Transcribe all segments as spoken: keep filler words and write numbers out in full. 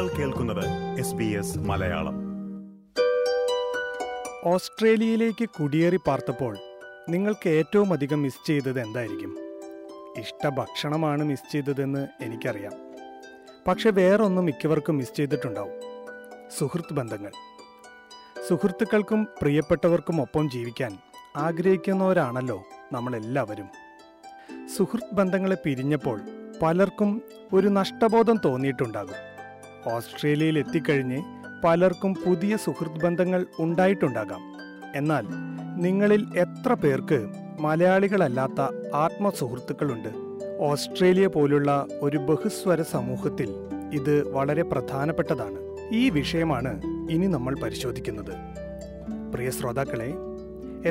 നിങ്ങൾ കേൾക്കുന്നത് S B S Malayalam. ഓസ്ട്രേലിയയിലേക്ക് കുടിയേറി പാർത്തപ്പോൾ നിങ്ങൾക്ക് ഏറ്റവും അധികം മിസ് ചെയ്തത് എന്തായിരിക്കും? ഇഷ്ടഭക്ഷണമാണ് മിസ് ചെയ്തതെന്ന് എനിക്കറിയാം. പക്ഷെ വേറൊന്നും മിക്കവർക്കും മിസ് ചെയ്തിട്ടുണ്ടാവും: സുഹൃത്ത് ബന്ധങ്ങൾ. സുഹൃത്തുക്കൾക്കും പ്രിയപ്പെട്ടവർക്കും ഒപ്പം ജീവിക്കാൻ ആഗ്രഹിക്കുന്നവരാണല്ലോ നമ്മളെല്ലാവരും. സുഹൃത്ത് ബന്ധങ്ങളെ പിരിഞ്ഞപ്പോൾ പലർക്കും ഒരു നഷ്ടബോധം തോന്നിയിട്ടുണ്ടാകും. ഓസ്ട്രേലിയയിൽ എത്തിക്കഴിഞ്ഞ് പലർക്കും പുതിയ സുഹൃത്ത് ബന്ധങ്ങൾ ഉണ്ടായിട്ടുണ്ടാകാം. എന്നാൽ നിങ്ങളിൽ എത്ര പേർക്ക് മലയാളികളല്ലാത്ത ആത്മസുഹൃത്തുക്കളുണ്ട്? ഓസ്ട്രേലിയ പോലുള്ള ഒരു ബഹുസ്വര സമൂഹത്തിൽ ഇത് വളരെ പ്രധാനപ്പെട്ടതാണ്. ഈ വിഷയമാണ് ഇനി നമ്മൾ പരിശോധിക്കുന്നത്. പ്രിയ ശ്രോതാക്കളെ,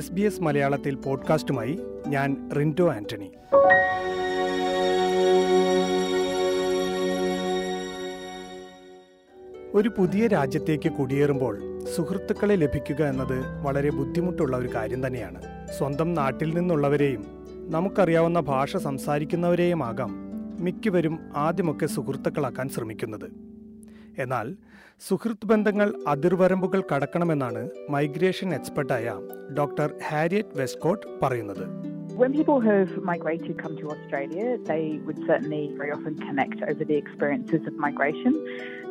എസ് ബി എസ് മലയാളത്തിൽ പോഡ്കാസ്റ്റുമായി ഞാൻ റിന്റോ ആന്റണി. ഒരു പുതിയ രാജ്യത്തേക്ക് കുടിയേറുമ്പോൾ സുഹൃത്തുക്കളെ ലഭിക്കുക എന്നത് വളരെ ബുദ്ധിമുട്ടുള്ള ഒരു കാര്യം തന്നെയാണ്. സ്വന്തം നാട്ടിൽ നിന്നുള്ളവരെയും നമുക്കറിയാവുന്ന ഭാഷ സംസാരിക്കുന്നവരെയുമാകാം മിക്കവരും ആദ്യമൊക്കെ സുഹൃത്തുക്കളാക്കാൻ ശ്രമിക്കുന്നത്. എന്നാൽ സുഹൃത്ത് ബന്ധങ്ങൾ അതിർവരമ്പുകൾ കടക്കണമെന്നാണ് മൈഗ്രേഷൻ എക്സ്പെർട്ടായ ഡോക്ടർ ഹാരിയറ്റ് വെസ്റ്റ്കോട്ട് പറയുന്നത്. When people have migrated come to Australia, they would certainly very often connect over the experiences of migration.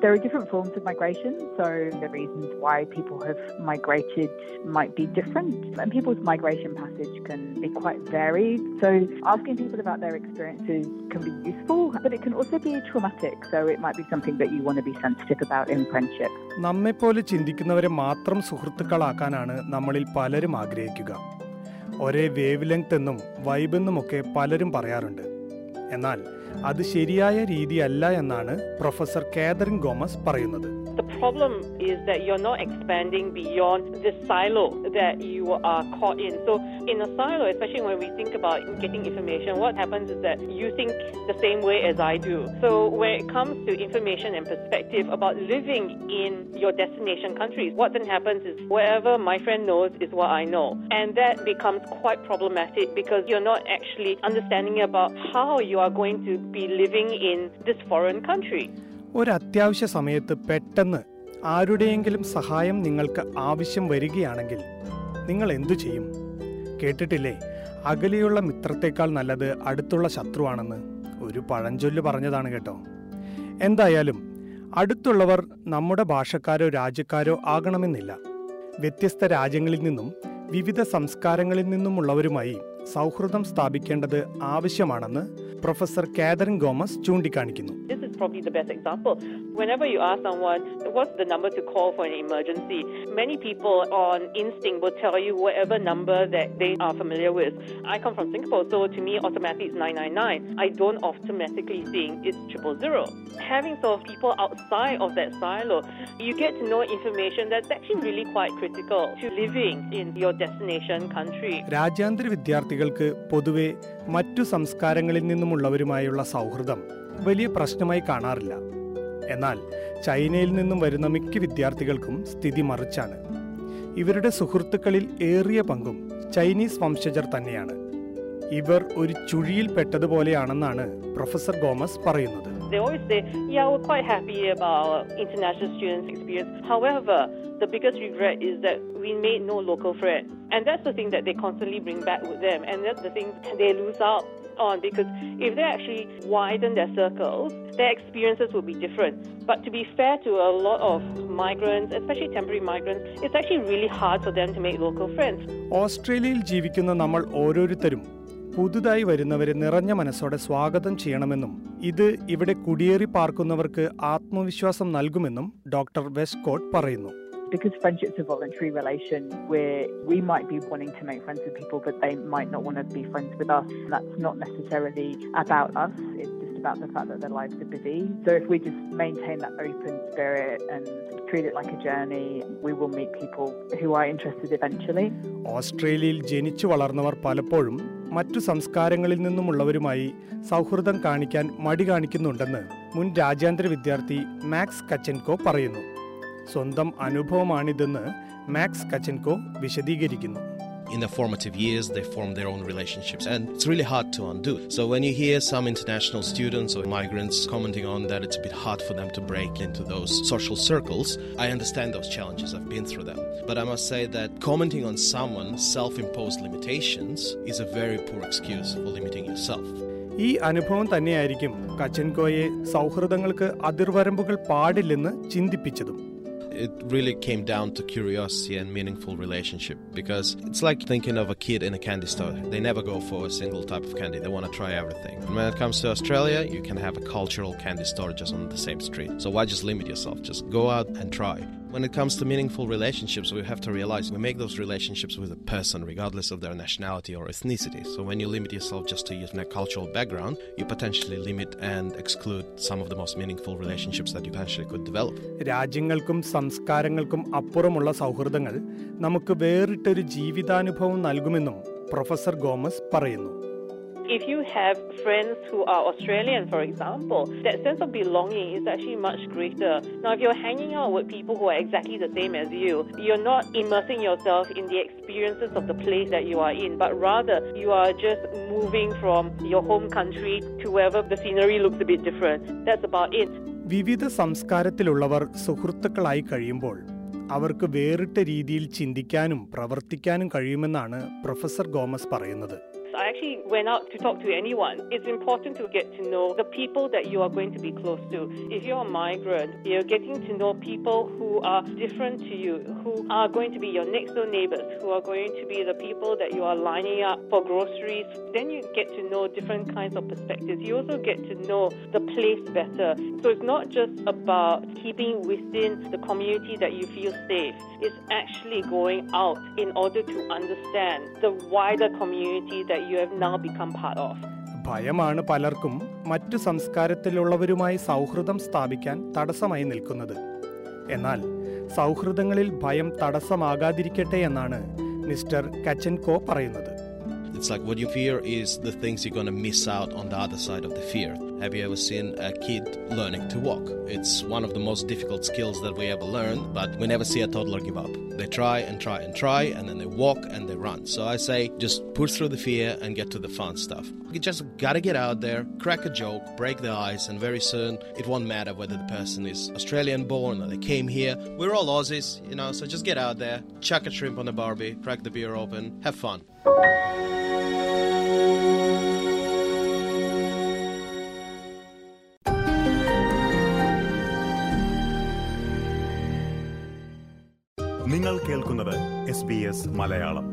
There are different forms of migration, so the reasons why people have migrated might be different. And people's migration passage can be quite varied. So asking people about their experiences can be useful, but it can also be traumatic. So it might be something that you want to be sensitive about in friendship. നമ്മെ പോലെ ചിന്തിക്കുന്നവരെ മാത്രം സുഹൃത്തുക്കളാക്കാനാണ് നമ്മളിൽ പലരും ആഗ്രഹിക്കുക. ഒരേ wave length എന്നും വൈബെന്നുമൊക്കെ പലരും പറയാറുണ്ട്. എന്നാൽ അത് ശരിയായ രീതിയല്ല എന്നാണ് പ്രൊഫസർ കാതറിൻ ഗോമസ് പറയുന്നത്. The problem is that you're not expanding beyond this silo that you are caught in. So in a silo, especially when we think about getting information, what happens is that you think the same way as I do. So when it comes to information and perspective about living in your destination countries, what then happens is whatever my friend knows is what I know. And that becomes quite problematic because you're not actually understanding about how you are going to be living in this foreign country. ഒരത്യാവശ്യ സമയത്ത് പെട്ടെന്ന് ആരുടെയെങ്കിലും സഹായം നിങ്ങൾക്ക് ആവശ്യം വരികയാണെങ്കിൽ നിങ്ങൾ എന്തു ചെയ്യും? കേട്ടിട്ടില്ലേ, അകലെയുള്ള മിത്രത്തേക്കാൾ നല്ലത് അടുത്തുള്ള ശത്രുവാണെന്ന് ഒരു പഴഞ്ചൊല്ല് പറഞ്ഞതാണ് കേട്ടോ. എന്തായാലും അടുത്തുള്ളവർ നമ്മുടെ ഭാഷക്കാരോ രാജ്യക്കാരോ ആകണമെന്നില്ല. വ്യത്യസ്ത രാജ്യങ്ങളിൽ നിന്നും വിവിധ സംസ്കാരങ്ങളിൽ നിന്നുമുള്ളവരുമായി സൗഹൃദം സ്ഥാപിക്കേണ്ടത് ആവശ്യമാണെന്ന് പ്രൊഫസർ കാതറിൻ ഗോമസ് ചൂണ്ടിക്കാണിക്കുന്നു. Probably the best example. Whenever you ask someone what's the number to call for an emergency, many people on instinct will tell you whatever number that they are familiar with. I come from Singapore, so to me automatically it's nine nine nine. I don't automatically think it's triple zero. Having sort of people outside of that silo, you get to know information that's actually really quite critical to living in your destination country. രാജ്യാന്തര വിദ്യാർത്ഥികൾക്ക് പൊതുവെ മറ്റു സംസ്കാരങ്ങളിൽ നിന്നുമുള്ളവരുമായുള്ള സൗഹൃദം വലിയ പ്രശ്നമായി കാണാറില്ല. എന്നാൽ ചൈനയിൽ നിന്നും വരുന്ന മിക്ക വിദ്യാർത്ഥികൾക്കും സ്ഥിതി മറിച്ചാണ്. ഇവരുടെ സുഹൃത്തുക്കളിൽ ഏറിയ പങ്കും ചൈനീസ് വംശജർ തന്നെയാണ്. ഇവർ ഒരു ചുഴിയിൽ പെട്ടതുപോലെയാണെന്നാണ് പ്രൊഫസർ ഗോമസ് പറയുന്നത്. They always say, yeah, we're quite happy about international students' experience. However, the biggest regret is that we made no local friends. And that's the thing that they constantly bring back with them. And that's the thing they lose out on because if they actually widen their circles, their experiences will be different. But to be fair to a lot of migrants, especially temporary migrants, it's actually really hard for them to make local friends. ഓസ്ട്രേലിയയിൽ ജീവിക്കുന്ന നമ്മൾ ഓരോരുത്തരും പുതുതായി വരുന്നവരെ നിറഞ്ഞ മനസ്സോടെ സ്വാഗതം ചെയ്യണമെന്നും ഇത് ഇവിടെ കുടിയേറി പാർക്കുന്നവർക്ക് ആത്മവിശ്വാസം നൽകുമെന്നും ഡോക്ടർ വെസ്റ്റ്കോട്ട് പറയുന്നു. Because friendship's a voluntary relation where we might be wanting to make friends with people but they might not want to be friends with us. And that's not necessarily about us. It's just about the fact that their lives are busy. So if we just maintain that open spirit and treat it like a journey, we will meet people who are interested eventually. ഓസ്ട്രേലിയയിൽ ജനിച്ചു വളർന്നവർ പലപ്പോഴും മറ്റു സംസ്കാരങ്ങളിൽ നിന്നുമുള്ളവരുമായി സൗഹൃദം കാണിക്കാൻ മടി കാണിക്കുന്നുണ്ടെന്ന് മുൻ രാജ്യാന്തര വിദ്യാർത്ഥി മാക്സ് കച്ചെൻകോ പറയുന്നു. സ്വന്തം അനുഭവമാണിതെന്ന് മാക്സ് കച്ചെൻകോ വിശദീകരിക്കുന്നു. in their formative years, they form their own relationships, and it's really hard to undo. So when you hear some international students or migrants commenting on that it's a bit hard for them to break into those social circles, I understand those challenges. I've been through them. But I must say that commenting on someone's self-imposed limitations is a very poor excuse for limiting yourself. ഈ അനുഭവം തന്നെയായിരിക്കും കച്ചൻകോയെ സൗഹൃദങ്ങൾക്ക് അതിർവരമ്പുകൾ പാടില്ലെന്ന് ചിന്തിപ്പിച്ചതും. It really came down to curiosity and meaningful relationship, because it's like thinking of a kid in a candy store. They never go for a single type of candy. They want to try everything. And when it comes to Australia, you can have a cultural candy store just on the same street. So why just limit yourself? Just go out and try. When it comes to meaningful relationships, we have to realize we make those relationships with a person regardless of their nationality or ethnicity. So when you limit yourself just to your cultural background, you potentially limit and exclude some of the most meaningful relationships that you potentially could develop. രാജ്യങ്ങൾക്കും സംസ്കാരങ്ങൾക്കും അപ്പുറമുള്ള സൗഹൃദങ്ങൾ നമുക്ക് വേറിട്ടൊരു ജീവിതാനുഭവം നൽകുമെന്നും professor Gomez പറയുന്നു. If you have friends who are Australian, for example, that sense of belonging is actually much greater. Now, if you're hanging out with people who are exactly the same as you, you're not immersing yourself in the experiences of the place that you are in, but rather you are just moving from your home country to wherever the scenery looks a bit different. That's about it. വിവിധ സംസ്കാരത്തിലുള്ളവർ സുഹൃത്തുക്കളായി കഴിയുമ്പോൾ അവർക്ക് വേറിട്ട രീതിയിൽ ചിന്തിക്കാനും പ്രവർത്തിക്കാനും കഴിയുമെന്നാണ് professor Gomez പറയുന്നത്. I actually went out to talk to anyone. It's important to get to know the people that you are going to be close to. If you're a migrant, you're getting to know people who are different to you, who are going to be your next door neighbors, who are going to be the people that you are lining up for groceries. Then you get to know different kinds of perspectives. You also get to know the place better. So it's not just about keeping within the community that you feel safe. It's actually going out in order to understand the wider community that you have now become part of. ഭയമാണ് പലർക്കും മറ്റു സംസ്കാരത്തിലുള്ളവരുമായി സൗഹൃദം സ്ഥാപിക്കാൻ തടസ്സമായി നിൽക്കുന്നത്. എന്നാൽ സൗഹൃദങ്ങളിൽ ഭയം തടസ്സമാകാതിരിക്കട്ടെ എന്നാണ് മിസ്റ്റർ കച്ചൻകോ പറയുന്നത്. It's like what you fear is the things you're going to miss out on the other side of the fear. Have you ever seen a kid learning to walk? It's one of the most difficult skills that we ever learn, but we never see a toddler give up. They try and try and try, and then they walk and they run. So I say, just push through the fear and get to the fun stuff. You just got to get out there, crack a joke, break the ice, and very soon it won't matter whether the person is Australian-born or they came here. We're all Aussies, you know, so just get out there, chuck a shrimp on a barbie, crack the beer open, have fun. നിങ്ങൾ കേൾക്കുന്നത് S B S Malayalam.